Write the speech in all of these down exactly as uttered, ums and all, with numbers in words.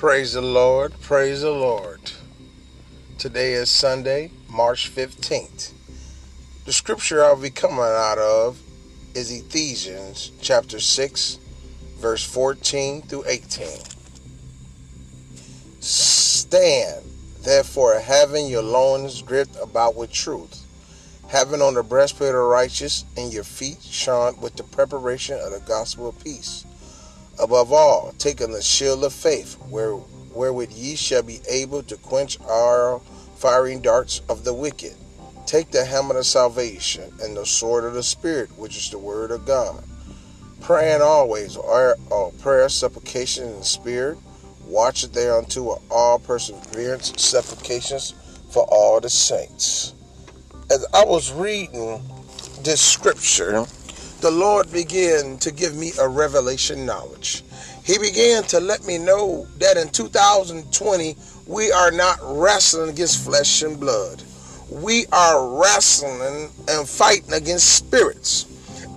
Praise the Lord, praise the Lord. Today is Sunday, March fifteenth. The scripture I'll be coming out of is Ephesians chapter six, verse fourteen through eighteen. Stand, therefore, having your loins girt about with truth, having on the breastplate of righteousness, and your feet shod with the preparation of the gospel of peace. Above all, taking the shield of faith, where, wherewith ye shall be able to quench all fiery darts of the wicked. Take the helmet of salvation and the sword of the Spirit, which is the word of God. Praying always, all prayer, supplication in the Spirit, watch thereunto with all perseverance, supplications for all the saints. As I was reading this scripture, the Lord began to give me a revelation knowledge. He began to let me know that in two thousand twenty, we are not wrestling against flesh and blood. We are wrestling and fighting against spirits.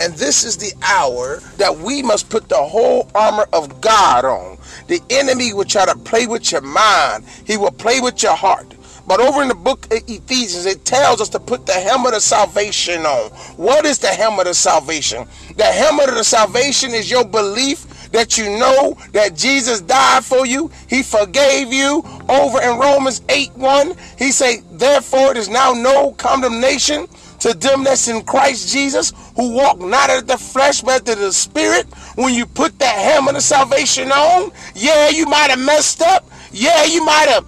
And this is the hour that we must put the whole armor of God on. The enemy will try to play with your mind. He will play with your heart. But over in the book of Ephesians, it tells us to put the helmet of salvation on. What is the helmet of salvation? The helmet of the salvation is your belief that you know that Jesus died for you. He forgave you. Over in Romans eight one, he said, therefore it is now no condemnation to them that's in Christ Jesus, who walk not at the flesh, but at the Spirit. When you put that helmet of salvation on, yeah, you might have messed up. Yeah, you might have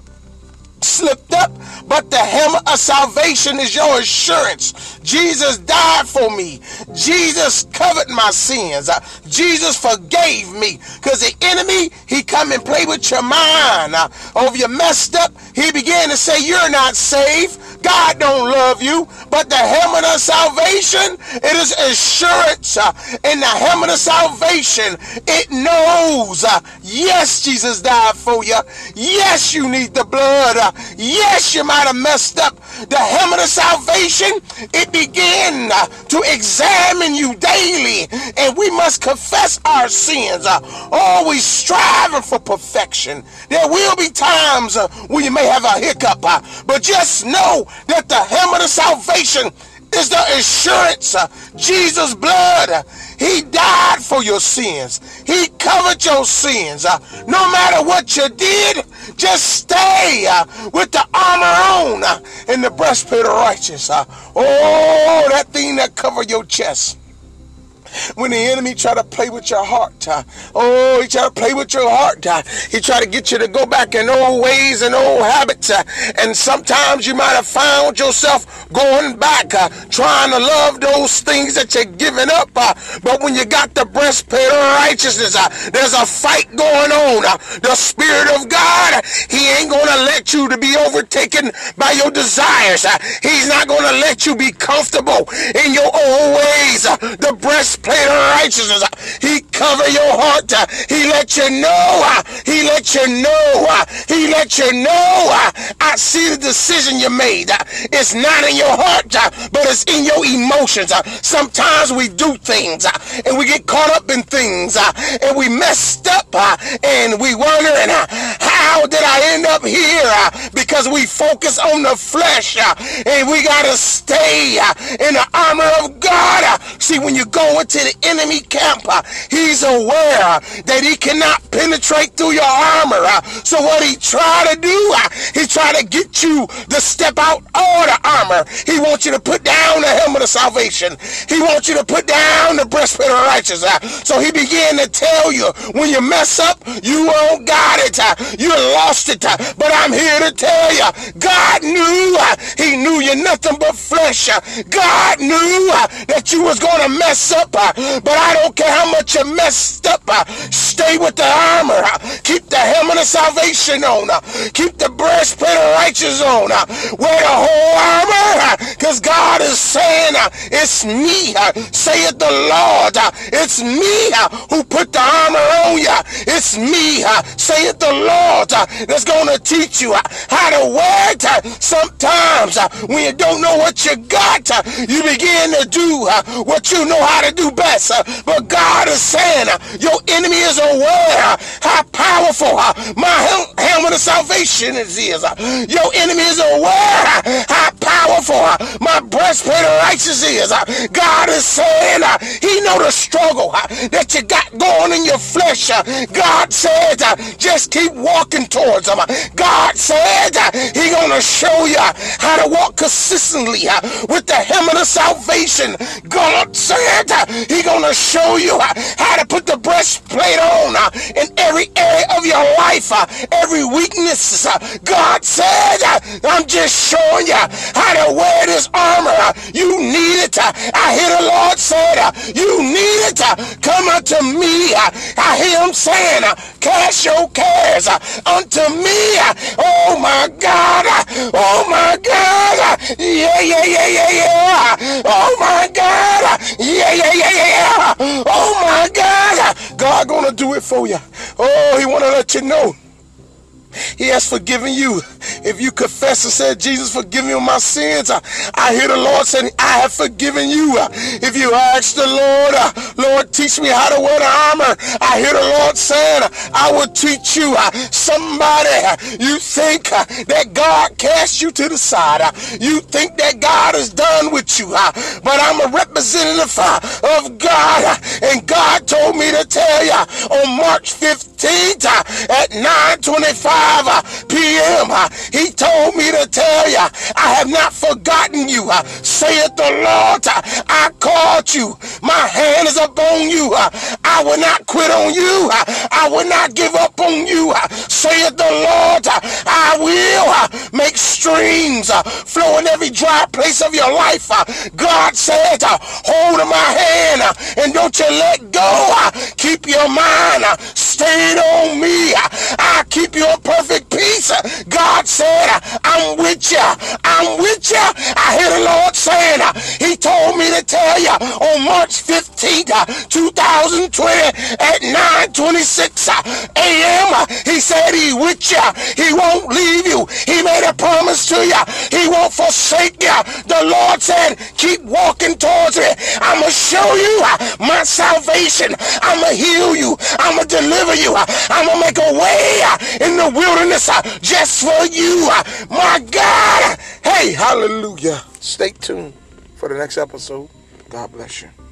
slipped up, but the helmet of salvation is your assurance. Jesus died for me. Jesus covered my sins. Uh, Jesus forgave me. Because the enemy, he come and play with your mind. Uh, over your messed up, he began to say, you're not saved. God don't love you. But the helmet of salvation, it is assurance. Uh, and the helmet of salvation, it knows, uh, yes, Jesus died for you. Yes, you need the blood. Uh, Yes, you might have messed up. The helmet of salvation, it begins uh, to examine you daily. And we must confess our sins. Uh, always striving for perfection. There will be times uh, where you may have a hiccup. Uh, but just know that the helmet of salvation is the assurance. Uh, Jesus' blood, uh, he died for your sins. He covered your sins. Uh, no matter what you did, just stay uh, with the armor on uh, and the breastplate of righteousness. Uh, oh, that thing that covers your chest. When the enemy try to play with your heart, uh, oh, he try to play with your heart. Uh, he try to get you to go back in old ways and old habits. Uh, and sometimes you might have found yourself going back, uh, trying to love those things that you're giving up. Uh, but when you got the breastplate of righteousness, uh, there's a fight going on. Uh, the Spirit of God, he ain't going to let you to be overtaken by your desires. Uh, he's not going to let you be comfortable in your old ways. Uh, the breastplate Plate of righteousness, he cover your heart. He let you know. He let you know. He let you know. I see the decision you made. It's not in your heart, but it's in your emotions. Sometimes we do things and we get caught up in things and we messed up and we wondering, how did I end up here? Because we focus on the flesh and we gotta stay in the armor of God. See, when you go into the enemy camp, uh, he's aware that he cannot penetrate through your armor. Uh, so what he try to do, uh, he try to get you to step out all the armor. He wants you to put down the helmet of salvation. He wants you to put down the breastplate of righteousness. Uh, so he began to tell you, when you mess up, you won't got it. Uh, you lost it. Uh, but I'm here to tell you, God knew. Uh, he knew you're nothing but flesh. Uh, God knew uh, that you was going to mess up. But I don't care how much you messed up. Stay with the armor. Keep the helmet of salvation on. Keep the breastplate of righteousness on. Wear the whole armor. because God is saying, it's me, saith the Lord. It's me who put the armor on you. It's me, saith the Lord, that's going to teach you how to wear it. Sometimes when you don't know what you got, you begin to do what you know how to do best. But God is saying, your enemy is aware how powerful my helmet of salvation is. Your enemy is aware how powerful my breastplate of righteousness is. God is saying, he know the struggle that you got going in your flesh. God said, just keep walking towards him. God said, he gonna show you how to walk consistently with the helmet of salvation. God said, he gonna show you how to put the breastplate on in every area of your life, every weakness. God said, I'm just showing you how to wear this armor. You need it. I hear the Lord said, you need it. Come unto me. I hear him saying, cast your cares unto me. Oh my God. Oh my God. Yeah, yeah, yeah, yeah, yeah. Oh my God. Yeah, yeah, yeah, yeah, yeah. Oh my God. God gonna do it for you. Oh, he wanna let you know he has forgiven you. If you confess and say, Jesus, forgive me of my sins, I hear the Lord saying, I have forgiven you. If you ask the Lord, Lord, teach me how to wear the armor, I hear the Lord saying, I will teach you. Somebody, you think that God cast you to the side. You think that God is done with you. But I'm a representative of God. And God told me to tell you on March fifteenth at nine twenty-five p m He told me to tell you, I have not forgotten you, saith the Lord. I called you. My hand is upon you. I will not quit on you. I will not give up on you, saith the Lord. I will make streams flow in every dry place of your life. God said, hold my hand and don't you let go. Keep your mind stayed on me. I keep you in perfect peace. God said, I'm with you. I'm with you. I hear the Lord saying, he told me to tell you on March fifteenth, two thousand twenty at nine twenty-six a m He said he with you. He won't leave you. He made a promise to you. He won't forsake you. The Lord said, keep walking towards me. I'm going to show you my salvation. I'm going to heal you. I'm going to deliver you. I'm going to make a way in the wilderness just for you. My God. Hey, hallelujah. Stay tuned for the next episode. God bless you.